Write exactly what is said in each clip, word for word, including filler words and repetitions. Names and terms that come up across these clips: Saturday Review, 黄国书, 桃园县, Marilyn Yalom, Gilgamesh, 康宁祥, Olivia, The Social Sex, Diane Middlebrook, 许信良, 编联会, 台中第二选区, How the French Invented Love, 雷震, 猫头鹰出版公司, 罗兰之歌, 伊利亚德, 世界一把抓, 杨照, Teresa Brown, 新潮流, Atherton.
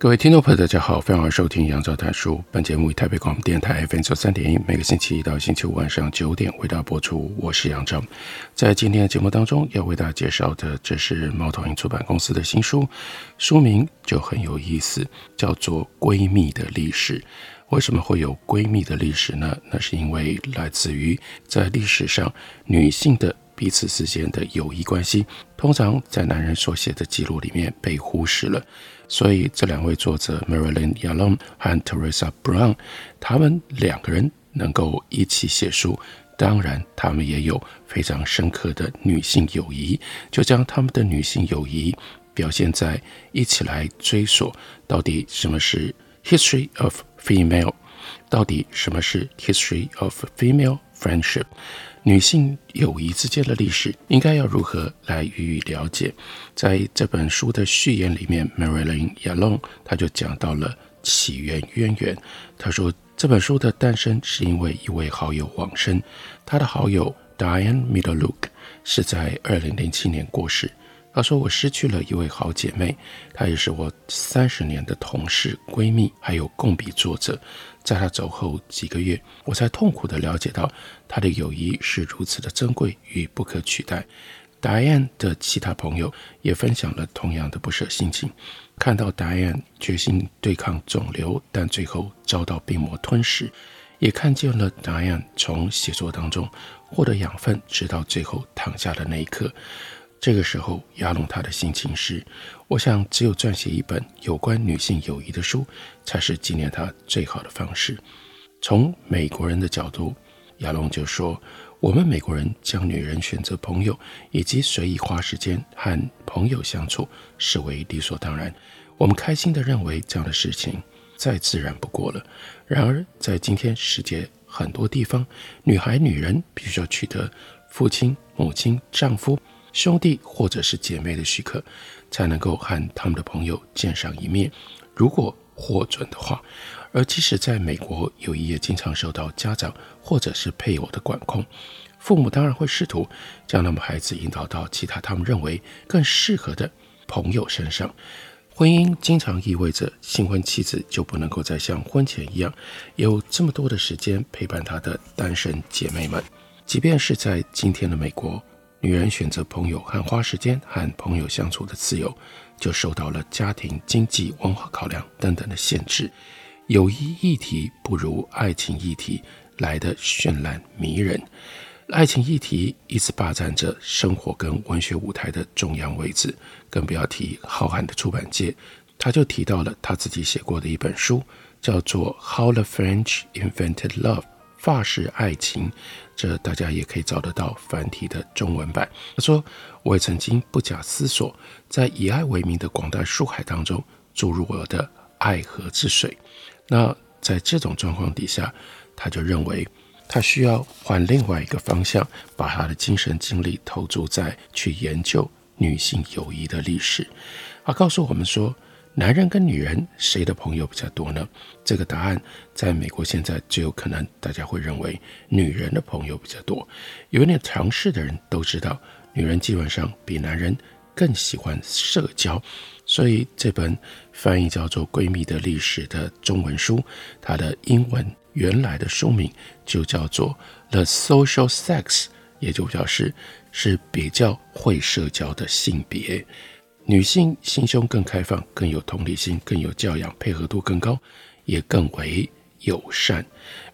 各位听众朋友大家好，欢迎收听杨照谈书。本节目以台北广播电台 F M 九十三点一 每个星期一到星期五晚上九点为大家播出，我是杨照。在今天的节目当中要为大家介绍的，这是猫头鹰出版公司的新书，书名就很有意思，叫做闺蜜的历史。为什么会有闺蜜的历史呢？那是因为来自于在历史上女性的彼此之间的友谊关系，通常在男人所写的记录里面被忽视了。所以这两位作者 Marilyn Yalom 和 Teresa Brown， 他们两个人能够一起写书，当然他们也有非常深刻的女性友谊，就将他们的女性友谊表现在一起来追索到底什么是 History of Female， 到底什么是 History of Female Friendship， 女性友谊之间的历史应该要如何来予以了解。在这本书的序言里面 Marilyn Yalom 她就讲到了起源渊源。她说这本书的诞生是因为一位好友往生，她的好友 Diane Middlebrook 是在二零零七年过世。她说我失去了一位好姐妹，她也是我三十年的同事、闺蜜还有共笔作者。在她走后几个月，我才痛苦地了解到她的友谊是如此的珍贵与不可取代。Diane 的其他朋友也分享了同样的不舍心情，看到 Diane 决心对抗肿瘤，但最后遭到病魔吞噬，也看见了 Diane 从写作当中获得养分，直到最后躺下的那一刻。这个时候亚龙他的心情是，我想只有撰写一本有关女性友谊的书才是纪念他最好的方式。从美国人的角度，亚龙就说，我们美国人将女人选择朋友以及随意花时间和朋友相处视为理所当然，我们开心地认为这样的事情再自然不过了。然而在今天世界很多地方，女孩女人必须要取得父亲、母亲、丈夫、兄弟或者是姐妹的许可，才能够和他们的朋友见上一面，如果获准的话。而即使在美国，友谊也经常受到家长或者是配偶的管控，父母当然会试图将他们孩子引导到其他他们认为更适合的朋友身上。婚姻经常意味着新婚妻子就不能够再像婚前一样有这么多的时间陪伴她的单身姐妹们。即便是在今天的美国，女人选择朋友和花时间和朋友相处的自由，就受到了家庭、经济、文化考量等等的限制。友谊议题不如爱情议题来得绚烂迷人，爱情议题一直霸占着生活跟文学舞台的中央位置，更不要提浩瀚的出版界。他就提到了他自己写过的一本书，叫做 How the French Invented Love，法式爱情，这大家也可以找得到繁体的中文版。他说，我也曾经不假思索，在以爱为名的广大书海当中注入我的爱河之水。那在这种状况底下，他就认为他需要换另外一个方向，把他的精神精力投注在去研究女性友谊的历史。他告诉我们说，男人跟女人谁的朋友比较多呢？这个答案在美国现在只有可能大家会认为女人的朋友比较多。有点常识的人都知道，女人基本上比男人更喜欢社交。所以这本翻译叫做《闺蜜的历史》的中文书，它的英文原来的书名就叫做 The Social Sex， 也就表示是比较会社交的性别。女性心胸更开放，更有同理心，更有教养，配合度更高，也更为友善。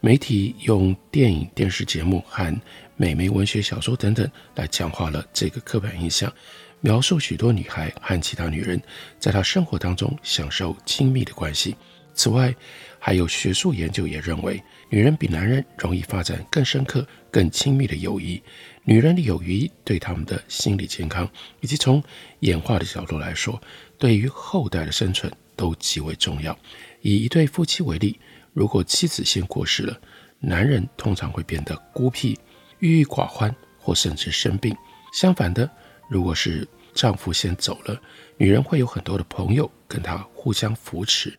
媒体用电影、电视节目和美媒文学小说等等来强化了这个刻板印象，描述许多女孩和其他女人在她生活当中享受亲密的关系，此外，还有学术研究也认为，女人比男人容易发展更深刻、更亲密的友谊。女人的友谊对他们的心理健康，以及从演化的角度来说，对于后代的生存都极为重要。以一对夫妻为例，如果妻子先过世了，男人通常会变得孤僻、郁郁寡欢，或甚至生病。相反的，如果是丈夫先走了，女人会有很多的朋友跟她互相扶持。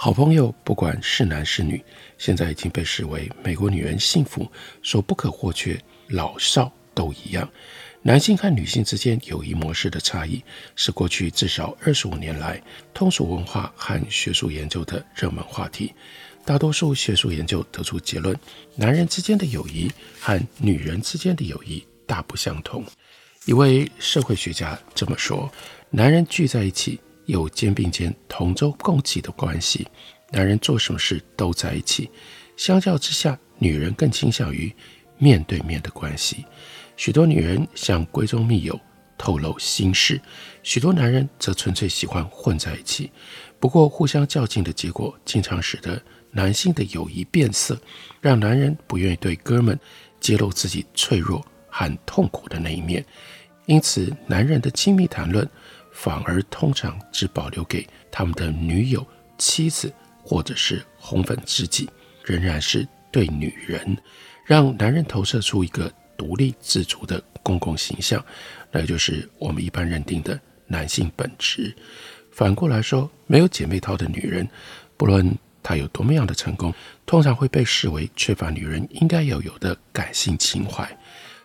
好朋友不管是男是女，现在已经被视为美国女人幸福所不可或缺，老少都一样。男性和女性之间友谊模式的差异是过去至少二十五年来通俗文化和学术研究的热门话题。大多数学术研究得出结论，男人之间的友谊和女人之间的友谊大不相同。一位社会学家这么说，男人聚在一起有肩并肩同舟共济的关系，男人做什么事都在一起。相较之下，女人更倾向于面对面的关系。许多女人向闺中密友透露心事，许多男人则纯粹喜欢混在一起。不过互相较劲的结果经常使得男性的友谊变色，让男人不愿意对哥们揭露自己脆弱和痛苦的那一面。因此男人的亲密谈论反而通常只保留给他们的女友、妻子或者是红粉知己，仍然是对女人，让男人投射出一个独立自主的公共形象，那就是我们一般认定的男性本质。反过来说，没有姐妹套的女人，不论她有多么样的成功，通常会被视为缺乏女人应该要有的感性情怀。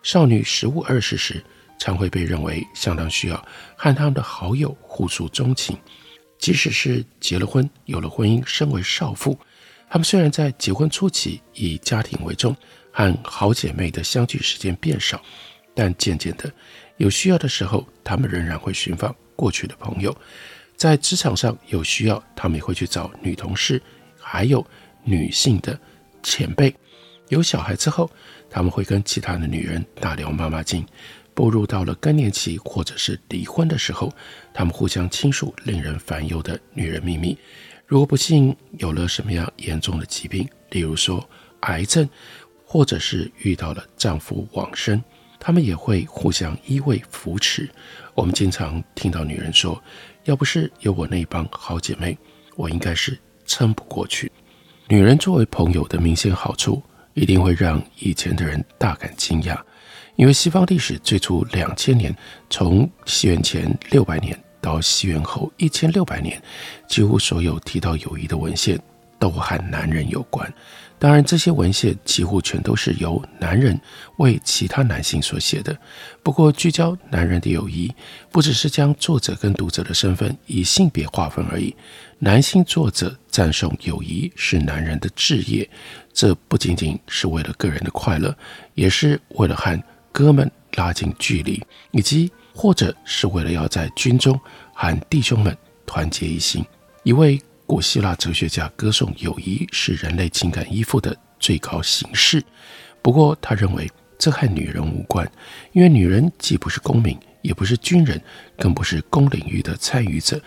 少女十五二十时常会被认为相当需要和他们的好友互诉衷情，即使是结了婚、有了婚姻、身为少妇，他们虽然在结婚初期以家庭为重，和好姐妹的相聚时间变少，但渐渐的，有需要的时候，他们仍然会寻访过去的朋友。在职场上有需要，他们也会去找女同事，还有女性的前辈。有小孩之后，他们会跟其他的女人大聊妈妈经。步入到了更年期或者是离婚的时候，他们互相倾诉令人烦忧的女人秘密。如果不幸有了什么样严重的疾病，例如说癌症，或者是遇到了丈夫往生，他们也会互相依偎扶持。我们经常听到女人说，要不是有我那一帮好姐妹，我应该是撑不过去。女人作为朋友的明显好处，一定会让以前的人大感惊讶。因为西方历史最初两千年，从西元前六百年到西元后一千六百年，几乎所有提到友谊的文献都和男人有关。当然这些文献几乎全都是由男人为其他男性所写的，不过聚焦男人的友谊不只是将作者跟读者的身份以性别划分而已。男性作者赞颂友谊是男人的志业，这不仅仅是为了个人的快乐，也是为了和哥们拉近距离，以及或者是为了要在军中和弟兄们团结一心。一位古希腊哲学家歌颂友谊是人类情感依附的最高形式，不过他认为这和女人无关，因为女人既不是公民，也不是军人，更不是公领域的参与者。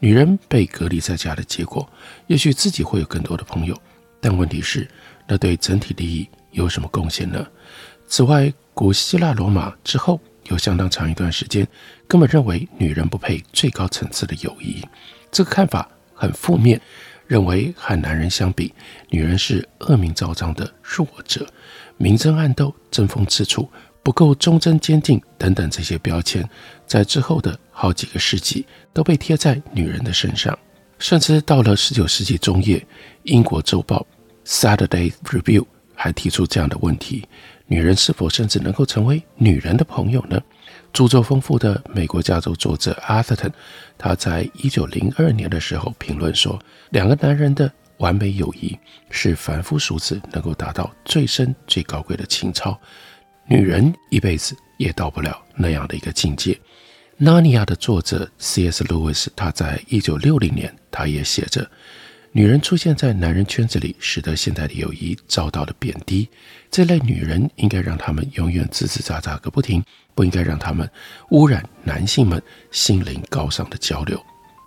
女人被隔离在家的结果，也许自己会有更多的朋友，但问题是那对整体利益有什么贡献呢？此外，古希腊罗马之后有相当长一段时间根本认为女人不配最高层次的友谊。这个看法很负面，认为和男人相比，女人是恶名昭彰的弱者，明争暗斗、争风吃醋、不够忠贞坚定等等，这些标签在之后的好几个世纪都被贴在女人的身上。甚至到了十九世纪中叶，英国周报 Saturday Review 还提出这样的问题，女人是否甚至能够成为女人的朋友呢？著作丰富的美国加州作者 Atherton， 他在一九零二年的时候评论说，两个男人的完美友谊是凡夫俗子能够达到最深最高贵的情操，女人一辈子也到不了那样的一个境界。纳尼亚的作者 C S. Lewis， 他在一九六零年他也写着，女人出现在男人圈子里，使得现代的友谊遭到了贬低。这类女人应该让他们永远吱吱喳喳个不停，不应该让他们污染男性们心灵高尚的交流。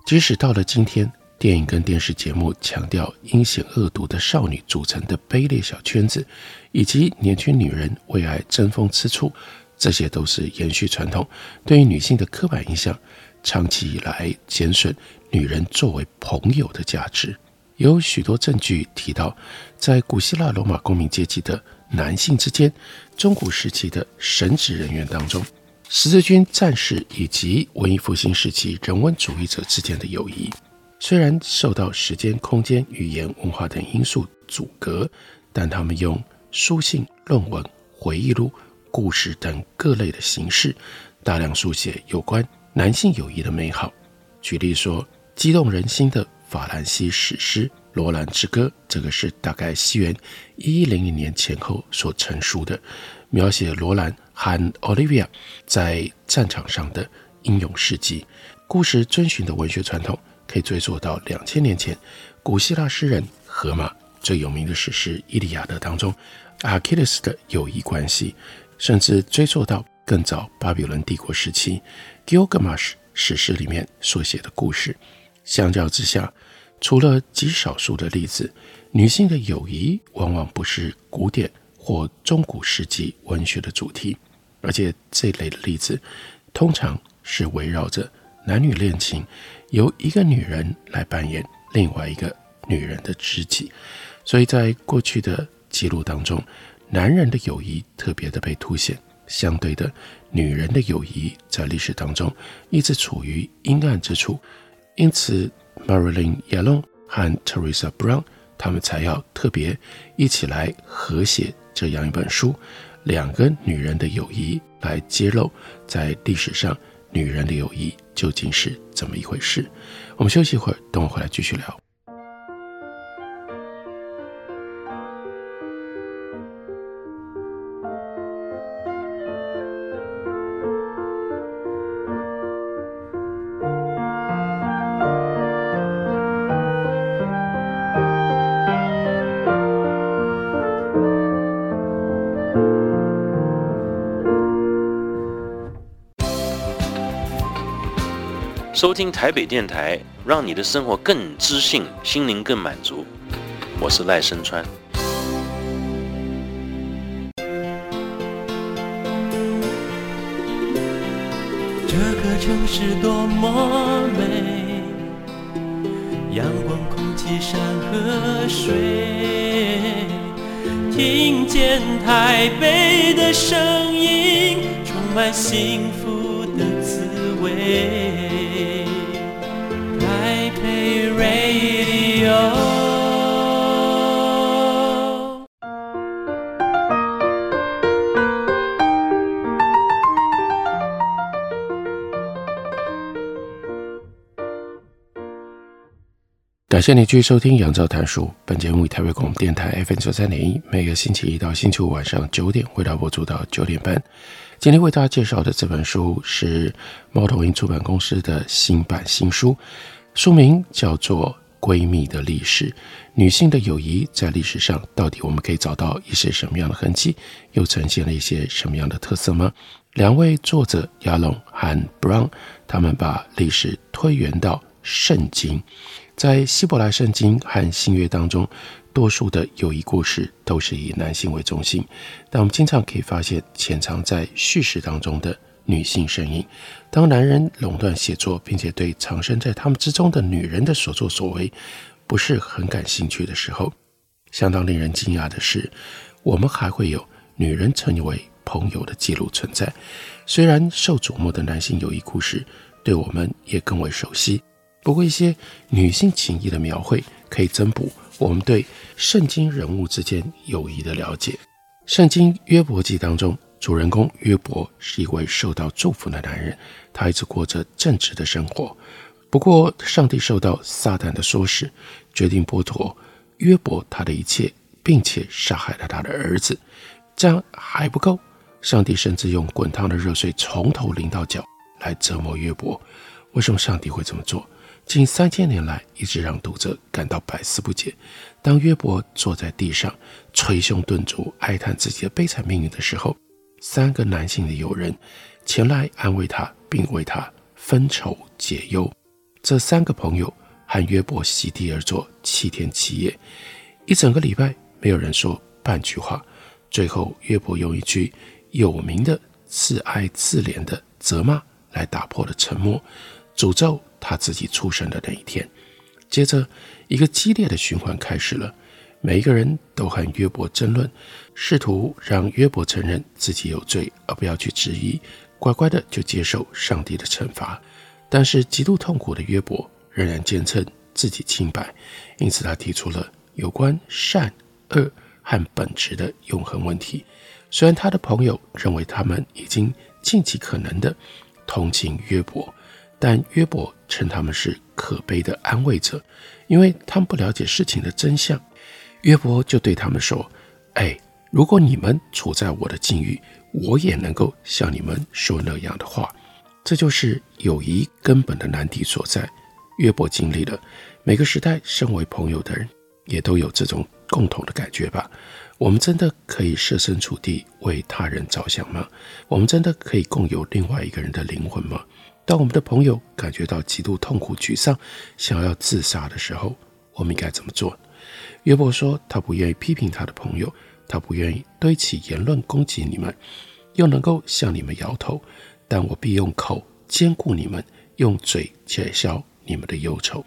即使到了今天，电影跟电视节目强调阴险恶毒的少女组成的卑劣小圈子，以及年轻女人为爱争风吃醋，这些都是延续传统对于女性的刻板印象，长期以来减损女人作为朋友的价值。有许多证据提到，在古希腊罗马公民阶级的男性之间，中古时期的神职人员当中，十字军战士以及文艺复兴时期人文主义者之间的友谊，虽然受到时间、空间、语言、文化等因素阻隔，但他们用书信、论文、回忆录、故事等各类的形式，大量书写有关男性友谊的美好。举例说，激动人心的法兰西史诗《罗兰之歌》，这个是大概西元一一零零年前后所成书的，描写罗兰和 Olivia 在战场上的英勇事迹。故事遵循的文学传统可以追溯到两千年前，古希腊诗人荷马最有名的史诗《伊利亚德》当中阿基里斯的友谊关系，甚至追溯到更早巴比伦帝国时期 Gilgamesh 史诗里面所写的故事。相较之下，除了极少数的例子，女性的友谊往往不是古典或中古世纪文学的主题，而且这类的例子通常是围绕着男女恋情，由一个女人来扮演另外一个女人的知己。所以在过去的记录当中，男人的友谊特别的被凸显，相对的，女人的友谊在历史当中一直处于阴暗之处，因此 Marilyn Yalom 和 Teresa Brown 他们才要特别一起来合写这样一本书，两个女人的友谊，来揭露在历史上女人的友谊究竟是怎么一回事。我们休息一会儿，等我回来继续聊。收听台北电台，让你的生活更知性，心灵更满足。我是赖声川。这个城市多么美，阳光、空气、山和水，听见台北的声音，充满幸福的滋味。感谢你继续收听杨照谈书。本节目以台北广播电台 F M 九三点一 每个星期一到星期五晚上九点为大家播出到九点半。今天为大家介绍的这本书是猫头鹰出版公司的新版新书，书名叫做《闺蜜的历史》，女性的友谊在历史上到底我们可以找到一些什么样的痕迹，又呈现了一些什么样的特色吗？两位作者亚龙和 Brown 他们把历史推源到圣经，在希伯来圣经和新约当中，多数的友谊故事都是以男性为中心，但我们经常可以发现潜藏在叙事当中的女性身影。当男人垄断写作，并且对藏身在他们之中的女人的所作所为不是很感兴趣的时候，相当令人惊讶的是，我们还会有女人成为朋友的记录存在。虽然受瞩目的男性友谊故事对我们也更为熟悉，不过一些女性情谊的描绘可以增补我们对圣经人物之间友谊的了解。圣经约伯记当中，主人公约伯是一位受到祝福的男人，他一直过着正直的生活。不过上帝受到撒旦的唆使，决定剥夺约伯他的一切，并且杀害了他的儿子。这样还不够，上帝甚至用滚烫的热水从头淋到脚来折磨约伯。为什么上帝会这么做？近三千年来一直让读者感到百思不解。当约伯坐在地上捶胸顿足哀叹自己的悲惨命运的时候，三个男性的友人前来安慰他，并为他分愁解忧。这三个朋友和约伯席地而坐七天七夜，一整个礼拜没有人说半句话。最后约伯用一句有名的自哀自怜的责骂来打破了沉默，诅咒他自己出生的那一天。接着一个激烈的循环开始了，每一个人都和约伯争论，试图让约伯承认自己有罪，而不要去质疑，乖乖的就接受上帝的惩罚。但是极度痛苦的约伯仍然坚称自己清白，因此他提出了有关善恶和本质的永恒问题。虽然他的朋友认为他们已经尽其可能的同情约伯，但约伯称他们是可悲的安慰者，因为他们不了解事情的真相。约伯就对他们说，哎，如果你们处在我的境遇，我也能够像你们说那样的话。这就是友谊根本的难题所在。约伯经历了，每个时代身为朋友的人也都有这种共同的感觉吧。我们真的可以设身处地为他人着想吗？我们真的可以共有另外一个人的灵魂吗？当我们的朋友感觉到极度痛苦沮丧，想要自杀的时候，我们应该怎么做？约伯说他不愿意批评他的朋友，他不愿意堆起言论攻击你们，又能够向你们摇头，但我必用口兼顾你们，用嘴解消你们的忧愁。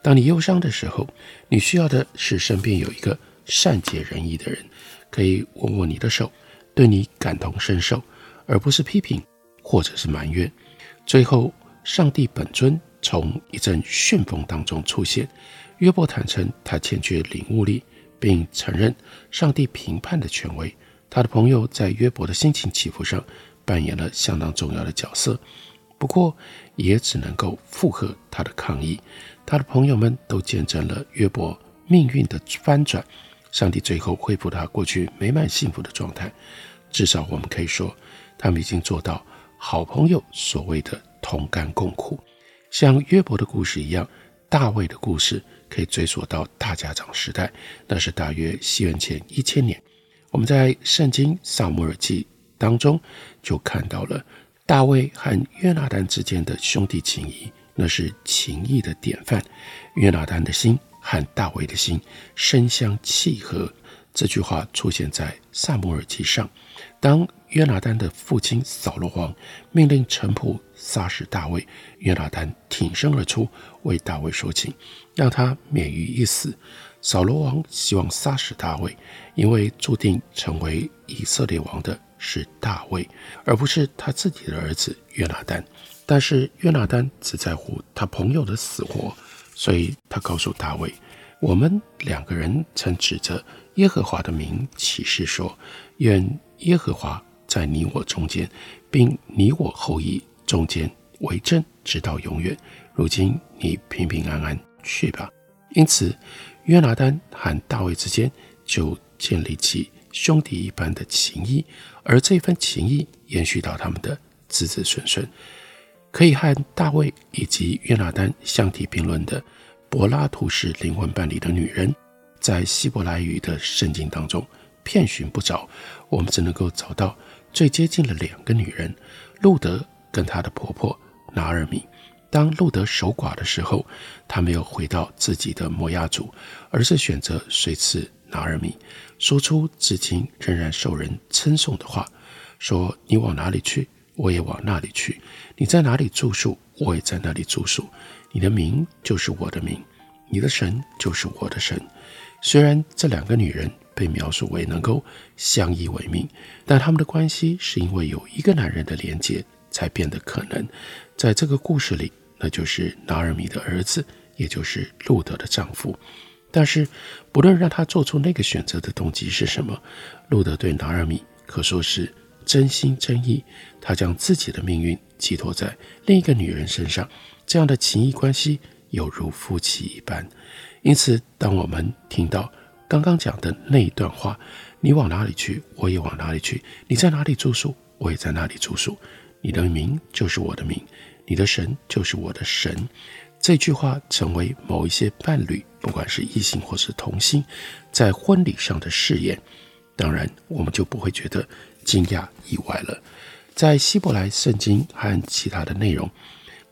当你忧伤的时候，你需要的是身边有一个善解人意的人，可以握握你的手，对你感同身受，而不是批评或者是埋怨。最后上帝本尊从一阵旋风当中出现，约伯坦诚他欠缺领悟力，并承认上帝评判的权威。他的朋友在约伯的心情起伏上扮演了相当重要的角色，不过也只能够附和他的抗议。他的朋友们都见证了约伯命运的翻转，上帝最后恢复他过去美满幸福的状态。至少我们可以说，他们已经做到好朋友所谓的同甘共苦。像约伯的故事一样，大卫的故事可以追溯到大家长时代，那是大约西元前一千年。我们在圣经撒母耳记当中就看到了大卫和约拿单之间的兄弟情谊，那是情谊的典范。约拿单的心和大卫的心深相契合，这句话出现在撒母耳记上。当约拿单的父亲扫罗王命令臣仆杀死大卫，约拿单挺身而出为大卫说情，让他免于一死。扫罗王希望杀死大卫，因为注定成为以色列王的是大卫，而不是他自己的儿子约拿单。但是约拿单只在乎他朋友的死活，所以他告诉大卫，我们两个人曾指着耶和华的名起誓说，愿耶和华在你我中间，并你我后裔中间为证，直到永远。如今你平平安安去吧。因此约拿单和大卫之间就建立起兄弟一般的情谊，而这份情谊延续到他们的子子孙孙。可以和大卫以及约拿单相提并论的柏拉图式灵魂伴侣的女人，在希伯来语的圣经当中遍寻不着，我们只能够找到最接近的两个女人，路德跟她的婆婆拿尔米。当路德守寡的时候，她没有回到自己的摩押族，而是选择随侍拿尔米，说出至今仍然受人称颂的话，说你往哪里去，我也往那里去，你在哪里住宿，我也在那里住宿，你的名就是我的名，你的神就是我的神。虽然这两个女人被描述为能够相依为命，但她们的关系是因为有一个男人的连结才变得可能。在这个故事里，那就是拿尔米的儿子，也就是路德的丈夫。但是不论让他做出那个选择的动机是什么，路德对拿尔米可说是真心真意，他将自己的命运寄托在另一个女人身上，这样的情谊关系有如夫妻一般。因此当我们听到刚刚讲的那一段话，你往哪里去，我也往哪里去，你在哪里住宿，我也在哪里住宿，你的名就是我的名，你的神就是我的神，这句话成为某一些伴侣，不管是异性或是同性，在婚礼上的誓言。当然我们就不会觉得惊讶意外了。在希伯来圣经和其他的内容，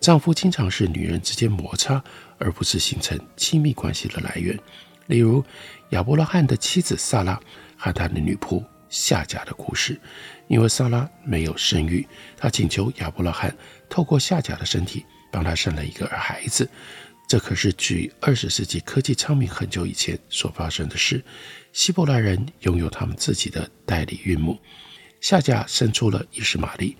丈夫经常是女人之间摩擦而不是形成亲密关系的来源，例如亚伯拉罕的妻子萨拉和他的女仆夏甲的故事。因为萨拉没有生育，她请求亚伯拉罕透过夏甲的身体帮她生了一个孩子，这可是距二十世纪科技昌明很久以前所发生的事。希伯来人拥有他们自己的代理孕母，夏甲生出了伊什玛利，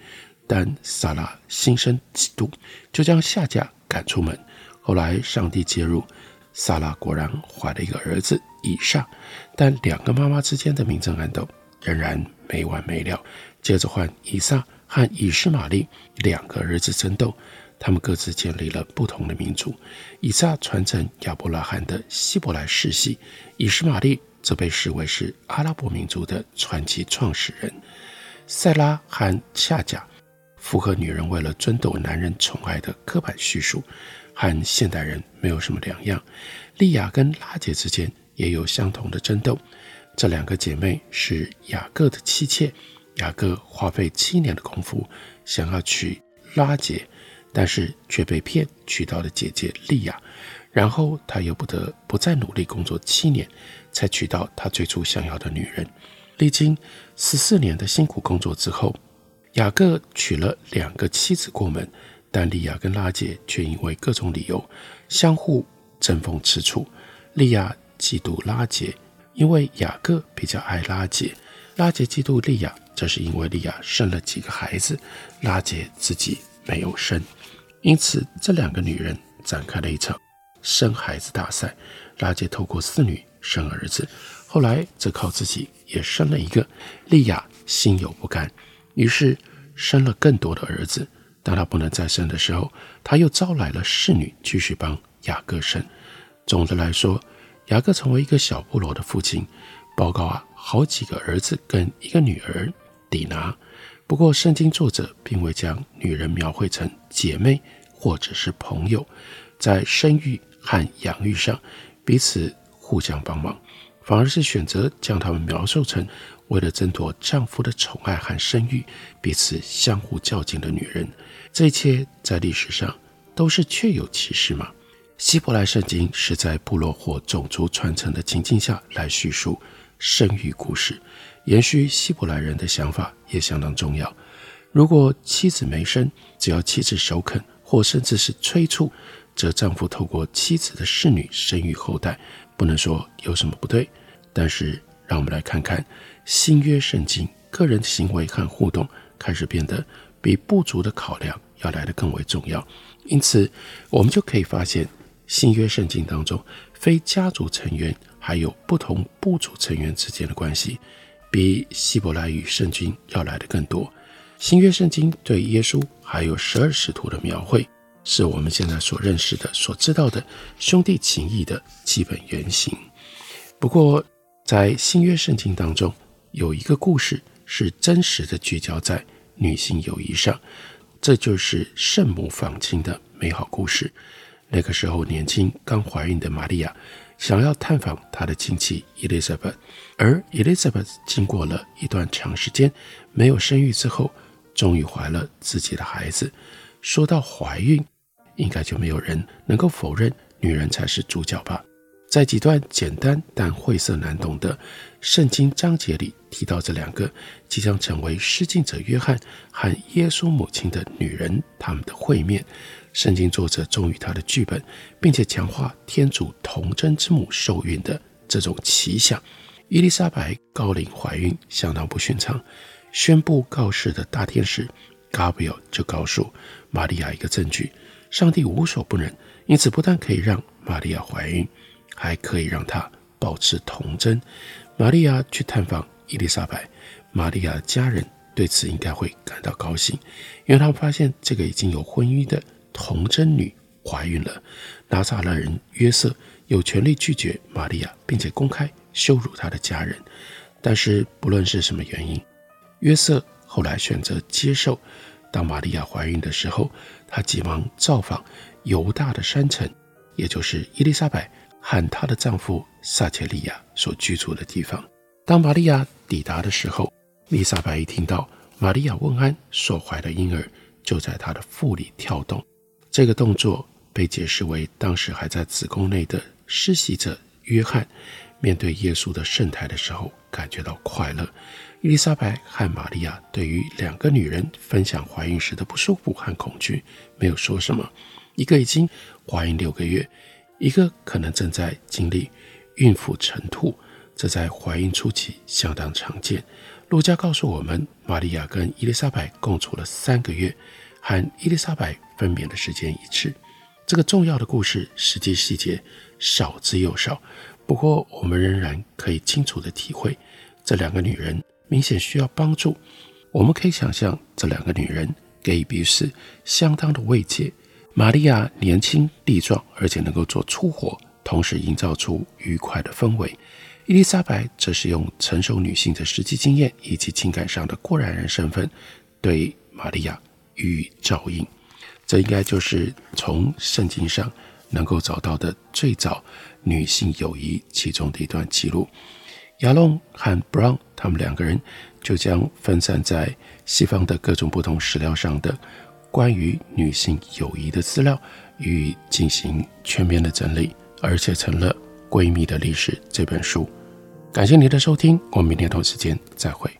但萨拉心生嫉妒，就将夏甲赶出门。后来上帝介入，萨拉果然怀了一个儿子以撒，但两个妈妈之间的明争暗斗仍然没完没了。接着换以撒和以实玛利两个儿子争斗，他们各自建立了不同的民族。以撒传承亚伯拉罕的希伯来世系，以实玛利则被视为是阿拉伯民族的传奇创始人。塞拉和夏甲符合女人为了争夺男人宠爱的刻板叙述，和现代人没有什么两样。利亚跟拉结之间也有相同的争斗，这两个姐妹是雅各的妻妾，雅各花费七年的功夫想要娶拉结，但是却被骗娶到了姐姐利亚，然后他又不得不再努力工作七年才娶到他最初想要的女人。历经十四年的辛苦工作之后，雅各娶了两个妻子过门，但利亚跟拉结却因为各种理由相互争风吃醋。利亚嫉妒拉结，因为雅各比较爱拉结；拉结嫉妒利亚，这是因为利亚生了几个孩子，拉结自己没有生。因此这两个女人展开了一场生孩子大赛，拉结透过四女生儿子，后来则靠自己也生了一个。利亚心有不甘，于是生了更多的儿子，当她不能再生的时候，她又招来了侍女继续帮雅各生。总的来说，雅各成为一个小部落的父亲，报告啊，好几个儿子跟一个女儿底拿。不过圣经作者并未将女人描绘成姐妹或者是朋友，在生育和养育上彼此互相帮忙，反而是选择将她们描述成为了争夺丈夫的宠爱和生育彼此相互较劲的女人。这一切在历史上都是确有其事吗？希伯来圣经是在部落或种族传承的情境下来叙述生育故事，延续希伯来人的想法也相当重要。如果妻子没生，只要妻子首肯或甚至是催促，则丈夫透过妻子的侍女生育后代，不能说有什么不对。但是让我们来看看新约圣经，个人的行为和互动开始变得比部族的考量要来得更为重要。因此我们就可以发现，新约圣经当中非家族成员还有不同部族成员之间的关系比希伯来语圣经要来得更多。新约圣经对耶稣还有十二使徒的描绘，是我们现在所认识的所知道的兄弟情谊的基本原型。不过在新约圣经当中，有一个故事是真实的聚焦在女性友谊上，这就是圣母访亲的美好故事。那个时候年轻刚怀孕的玛利亚想要探访她的亲戚 Elizabeth， 而 Elizabeth 经过了一段长时间没有生育之后，终于怀了自己的孩子。说到怀孕，应该就没有人能够否认女人才是主角吧。在几段简单但晦涩难懂的圣经章节里提到，这两个即将成为施浸者约翰和耶稣母亲的女人他们的会面。圣经作者忠于他的剧本，并且强化天主童真之母受孕的这种奇想。伊丽莎白高龄怀孕相当不寻常，宣布告示的大天使 Gabriel 就告诉玛利亚一个证据，上帝无所不能，因此不但可以让玛利亚怀孕，还可以让她保持童贞。玛利亚去探访伊丽莎白，玛利亚的家人对此应该会感到高兴，因为他们发现这个已经有婚姻的童贞女怀孕了。拿撒勒人约瑟有权利拒绝玛利亚，并且公开羞辱她的家人，但是不论是什么原因，约瑟后来选择接受。当玛利亚怀孕的时候，他急忙造访犹大的山城，也就是伊丽莎白和她的丈夫撒切利亚所居住的地方。当玛利亚抵达的时候，丽莎白一听到玛利亚问安所怀的婴儿就在她的腹里跳动，这个动作被解释为当时还在子宫内的施洗者约翰面对耶稣的圣台的时候感觉到快乐。伊丽莎白和玛利亚对于两个女人分享怀孕时的不舒服和恐惧没有说什么，一个已经怀孕六个月，一个可能正在经历孕妇晨吐，这在怀孕初期相当常见。路加告诉我们，玛利亚跟伊丽莎白共处了三个月，和伊丽莎白分娩的时间一致。这个重要的故事实际细节少之又少，不过我们仍然可以清楚地体会，这两个女人明显需要帮助。我们可以想象这两个女人给予彼此相当的慰藉。玛利亚年轻力壮，而且能够做粗活，同时营造出愉快的氛围。伊丽莎白则是用成熟女性的实际经验以及情感上的过来人身份对玛利亚予以照应。这应该就是从圣经上能够找到的最早女性友谊其中的一段记录。亚龙和 Brown 他们两个人就将分散在西方的各种不同史料上的关于女性友谊的资料予以进行全面的整理，而且成了《闺蜜的历史》这本书。感谢您的收听，我们明天同时间再会。